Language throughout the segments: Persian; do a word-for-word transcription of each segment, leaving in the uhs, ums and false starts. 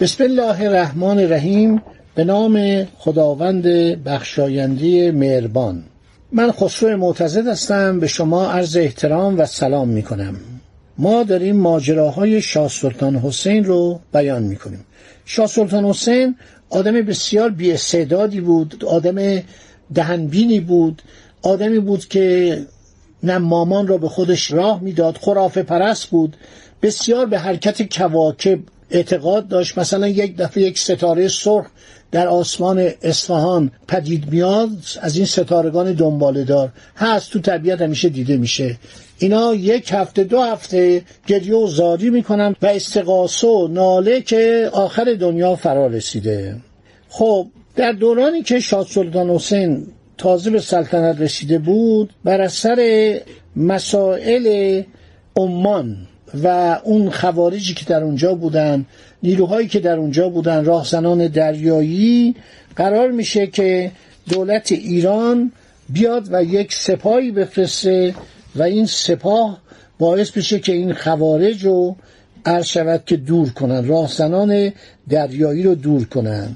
بسم الله الرحمن الرحیم. به نام خداوند بخشاینده مهربان. من خسرو معتضد هستم، به شما عرض احترام و سلام می کنم. ما داریم ماجراهای شاه سلطان حسین رو بیان می کنیم. شاه سلطان حسین آدم بسیار بی‌استعدادی بود، آدم دهنبینی بود، آدمی بود که نه مامان را به خودش راه می داد، خرافه پرست بود، بسیار به حرکت کواکب اعتقاد داشت. مثلا یک دفعه یک ستاره سرخ در آسمان اصفهان پدید میاد، از این ستارگان دنباله‌دار هست، تو طبیعت همیشه دیده میشه. اینا یک هفته دو هفته گریه و زاری میکنن و استغاثه و ناله که آخر دنیا فرا رسیده. خب در دورانی که شاه سلطان حسین تازه به سلطنت رسیده بود، بر اثر مسائل عمان و اون خوارجی که در اونجا بودن، نیروهایی که در اونجا بودن، راهزنان دریایی، قرار میشه که دولت ایران بیاد و یک سپاهی بفرسته و این سپاه باعث بشه که این خوارج رو عرض شود که دور کنن، راهزنان دریایی رو دور کنن.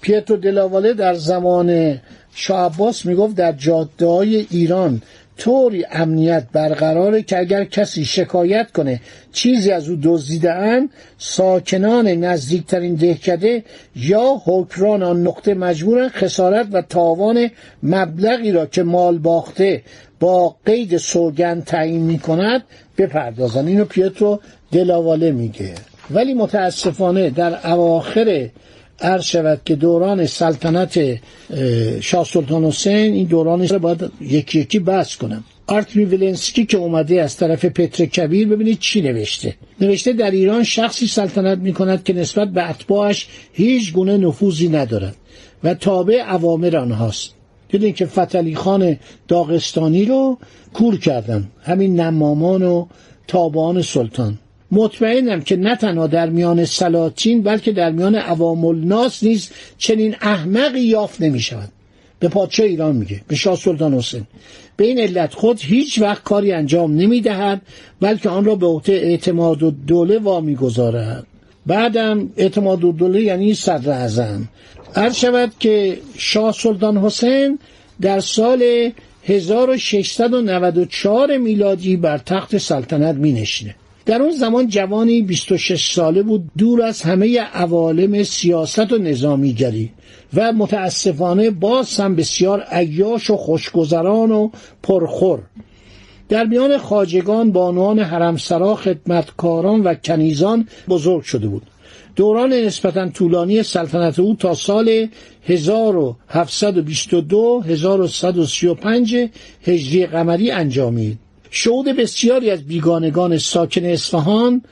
پیترو دلاواله در زمان شاه عباس میگفت در جاده‌های ایران طوری امنیت برقراره که اگر کسی شکایت کنه چیزی از او دزدیده‌اند، ساکنان نزدیکترین دهکده یا حکران آن نقطه مجبورن خسارت و تاوان مبلغی را که مال باخته با قید سوگند تعیین می‌کند بپردازند. اینو پیترو دلاواله میگه. ولی متاسفانه در اواخر عرض شود که دوران سلطنت شاه سلطان حسین، این دورانی رو باید یکی یکی بحث کنم. آرت می ویلینسکی که اومده از طرف پتر کبیر، ببینید چی نوشته. نوشته در ایران شخصی سلطنت می کند که نسبت به اتباعش هیچ گونه نفوذی ندارد و تابع اوامر آنهاست. دیدین که فتحعلی خان داغستانی رو کور کردن، همین نمامان و تابعان سلطان. مطمئنم که نه تنها در میان سلاطین بلکه در میان عوام الناس نیز چنین احمقی یافت نمی شود. به پادشاه ایران میگه، به شاه سلطان حسین. به این علت خود هیچ وقت کاری انجام نمی دهد بلکه آن را به عهده اعتماد الدوله وامی گذارد. بعدم اعتماد الدوله یعنی صدر اعظم. عرض شود که شاه سلطان حسین در سال هزار و ششصد و نود و چهار میلادی بر تخت سلطنت می نشینه. در اون زمان جوانی بیست و شش ساله بود، دور از همه عوالم سیاست و نظامیگری و متاسفانه باز هم بسیار عیاش و خوشگذران و پرخور. در میان خواجگان، بانوان حرمسرا، خدمتکاران و کنیزان بزرگ شده بود. دوران نسبتاً طولانی سلطنت او تا سال هزار و هفتصد و بیست و دو هزار و صد و سی و پنج هجری قمری انجامید. شهود بسیاری از بیگانگان ساکن اصفهان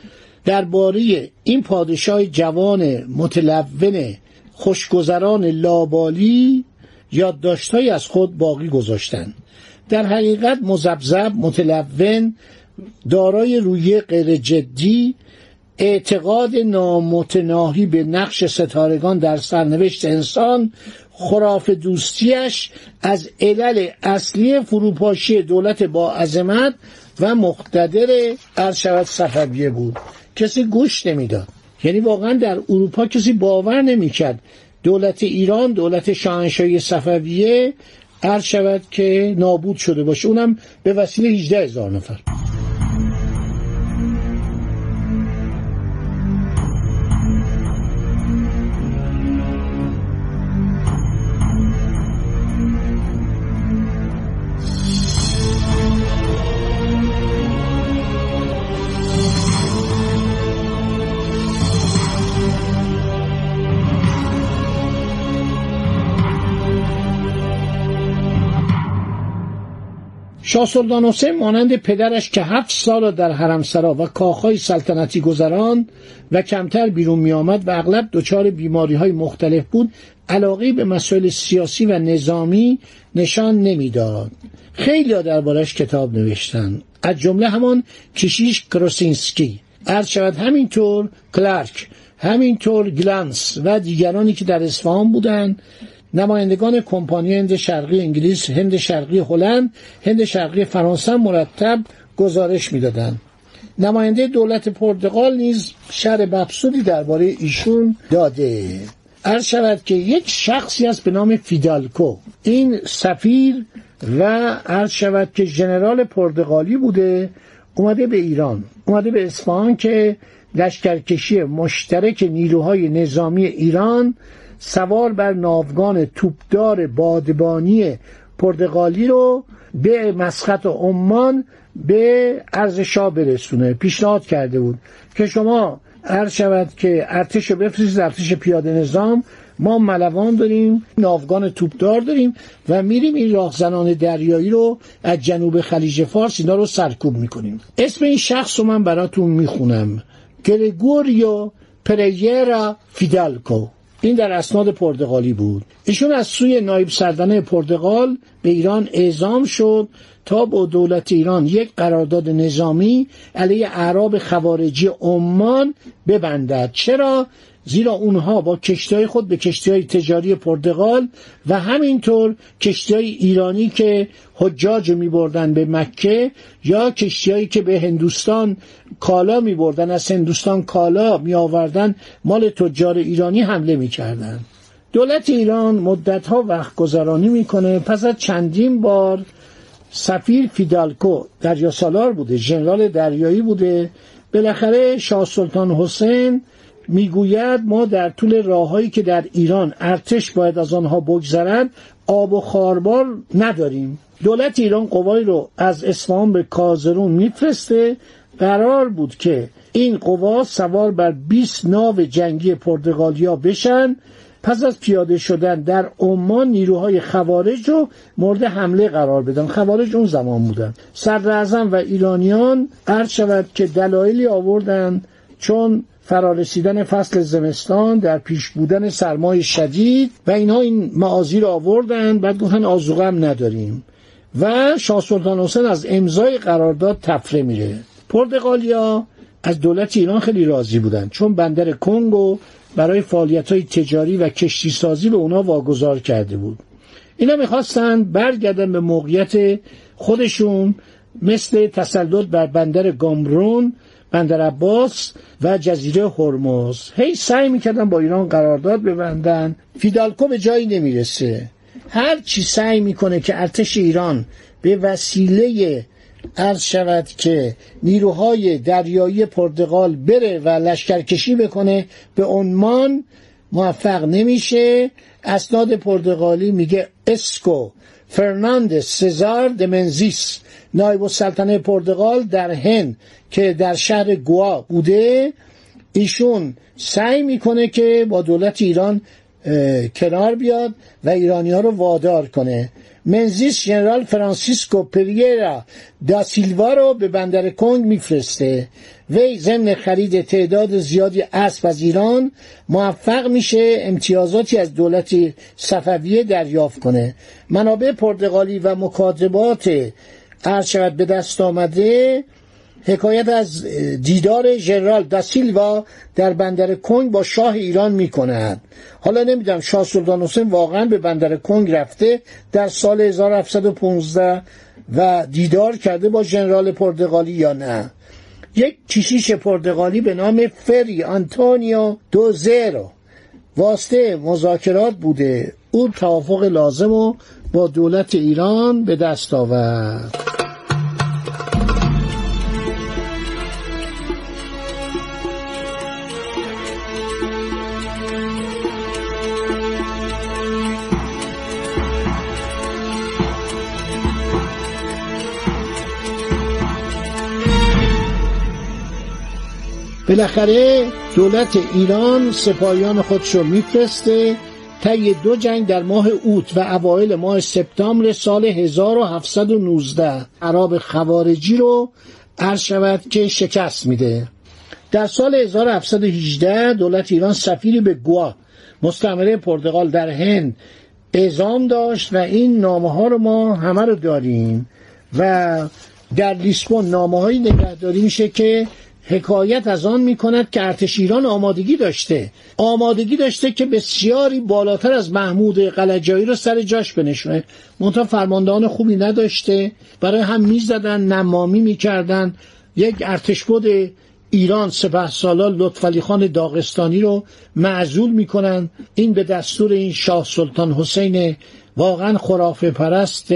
درباره این پادشاه جوان متلون خوشگذران لابالی یادداشت‌هایی از خود باقی گذاشتند. در حقیقت مذبذب، متلون، دارای رویه غیر جدی، اعتقاد نامتناهی به نقش ستارگان در سرنوشت انسان، خراف دوستیش از علل اصلی فروپاشی دولت با عظمت و مقتدر ارشد صفویه بود. کسی گوش نمیداد. یعنی واقعا در اروپا کسی باور نمیکرد دولت ایران، دولت شاهنشاهی صفویه ارشد که نابود شده باشه، اونم به وسیله هجده هزار نفر. شاه سلطان حسین مانند پدرش که هفت سال در حرمسرا و کاخهای سلطنتی گذراند و کمتر بیرون می آمد و اغلب دچار بیماریهای مختلف بود، علاقه به مسائل سیاسی و نظامی نشان نمیداد. خیلی‌ها درباره‌اش کتاب نوشتند، از جمله همان کشیش کروسینسکی، عرض شود همینطور کلارک، همینطور گلانس و دیگرانی که در اصفهان بودند. نمایندگان کمپانی هند شرقی انگلیس، هند شرقی هلند، هند شرقی فرانسه مرتب گزارش میدادند. نماینده دولت پرتغال نیز شرح مبسوطی درباره ایشون داده. عرض شود که یک شخصی است به نام فیدالگو، این سفیر و عرض شود که ژنرال پرتغالی بوده، اومده به ایران، اومده به اصفهان که لشکرکشی مشترک نیروهای نظامی ایران سوار بر ناوگان توپدار بادبانی پرتغالی رو به مسقط و عمان به عرض شاه برسونه. پیشنهاد کرده بود که شما عرض شود که ارتش رو بفرستید، ارتش پیاده نظام، ما ملوان داریم، ناوگان توپدار داریم و میریم این راهزنان دریایی رو از جنوب خلیج فارس اینا رو سرکوب میکنیم. اسم این شخص رو من براتون میخونم، گریگوریو پریرا فیدالگو، این در اسناد پرتغالی بود. ایشون از سوی نایب سلطنه پرتغال به ایران اعزام شد تا با دولت ایران یک قرارداد نظامی علیه اعراب خوارجی عمان ببندد. چرا؟ زیرا اونها با کشتی‌های خود به کشتی‌های تجاری پرتغال و همینطور کشتی‌های ایرانی که حجاج می‌بردن به مکه یا کشتی‌هایی که به هندوستان کالا می‌بردن، از هندوستان کالا می‌آوردن، مال تجار ایرانی حمله می‌کردن. دولت ایران مدت‌ها وقت گذرانی می‌کنه. پس از چندین بار سفیر فیدالگو دریا سالار بوده، ژنرال دریایی بوده. بالاخره شاه سلطان حسین میگوید ما در طول راههایی که در ایران ارتش باید از آنها بگذرد آب و خاربار نداریم. دولت ایران قوایی رو از اصفهان به کازرون میفرسته. قرار بود که این قوا سوار بر بیست ناو جنگی پرتغالیا بشن. پس از پیاده شدن در عمان نیروهای خوارج رو مورد حمله قرار بدن. خوارج اون زمان بودن. صدراعظم و ایرانیان عرض شود که دلایلی آوردن، چون فرارسیدن فصل زمستان، در پیش بودن سرمای شدید و اینها، این معاذیر آوردن. بعد گفتن آذوقه هم نداریم و شاه سلطان حسین از امضای قرارداد تفره میره. پرتغالیا از دولت ایران خیلی راضی بودن، چون بندر کنگو برای فعالیت‌های تجاری و کشتی سازی به اونا واگذار کرده بود. اینا میخواستن برگردن به موقعیت خودشون، مثل تسلط بر بندر گامرون، بندر عباس و جزیره هرمز. هی سعی میکردن با ایران قرارداد ببندن. فیدالگو به جایی نمیرسه. هر چی سعی میکنه که ارتش ایران به وسیله عرض شود که نیروهای دریایی پرتغال بره و لشکرکشی بکنه به عمان، موفق نمیشه. اسناد پرتغالی میگه اسکو فرناندز سزار دمنزیس، نایب السلطنه پرتغال در هند که در شهر گوا بوده، ایشون سعی میکنه که با دولت ایران کنار بیاد و ایرانی ها رو وادار کنه. منزیس ژنرال فرانسیسکو پریرا دا سیلوا رو به بندر کنگ میفرسته. وی ضمن خرید تعداد زیادی اسب از ایران موفق میشه امتیازاتی از دولت صفویه دریافت کنه. منابع پرتغالی و مکاتبات عرشبت به دست آمده حکایت از دیدار ژنرال دا سیلوا در بندر کنگ با شاه ایران میکند. حالا نمیدونم شاه سلطان حسین واقعا به بندر کنگ رفته در سال هزار و هفتصد و پانزده و دیدار کرده با ژنرال پرتغالی یا نه. یک کشیش پرتغالی به نام فری آنتونیو دو زیرو واسطه مذاکرات بوده. او توافق لازم رو با دولت ایران به دست آورد. بالاخره دولت ایران سپاهیان خودش رو میفرسته طی دو جنگ در ماه اوت و اوایل ماه سپتامبر سال هزار و هفتصد و نوزده عرب خوارجی رو عرض شود که شکست میده. در سال هزار و هفتصد و هجده دولت ایران سفیری به گوا مستعمره پرتغال در هند اعزام داشت و این نامه ها رو ما همه رو داریم و در لیسبون نامه هایی نگهداری میشه که حکایت از آن میکند که ارتش ایران آمادگی داشته آمادگی داشته که بسیاری بالاتر از محمود قلجایی رو سر جاش بنشونه، منتها فرماندهان خوبی نداشته، برای هم میزدن، نمامی میکردن. یک ارتشبد ایران سپهسالار لطفعلی خان داغستانی رو معزول میکنن. این به دستور این شاه سلطان حسین واقعا خرافه پرست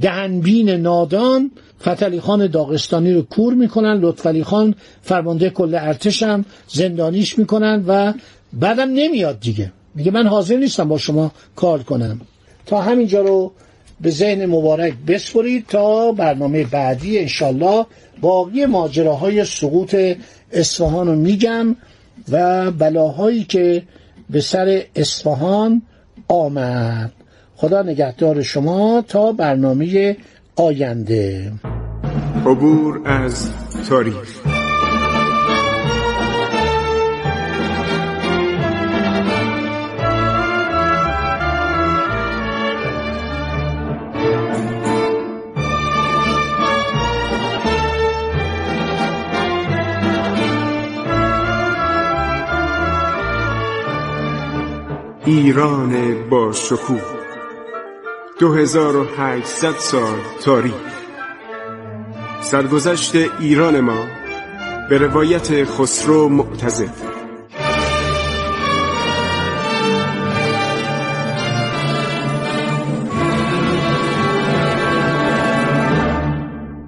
دهنبین نادان فتحعلی خان داغستانی رو کور میکنن. لطفعلی خان فرمانده کل ارتش هم زندانیش میکنن و بعدم نمیاد دیگه، میگه من حاضر نیستم با شما کار کنم. تا همینجا رو به ذهن مبارک بسپرید تا برنامه بعدی انشالله باقی ماجراهای سقوط اصفهان رو میگم و بلاهایی که به سر اصفهان آمد. خدا نگهدار شما تا برنامه آینده. عبور از تاریخ. ایران با شکوه، دو هزار و هشتصد سال تاریخ. سرگذشت ایران ما به روایت خسرو معتضد.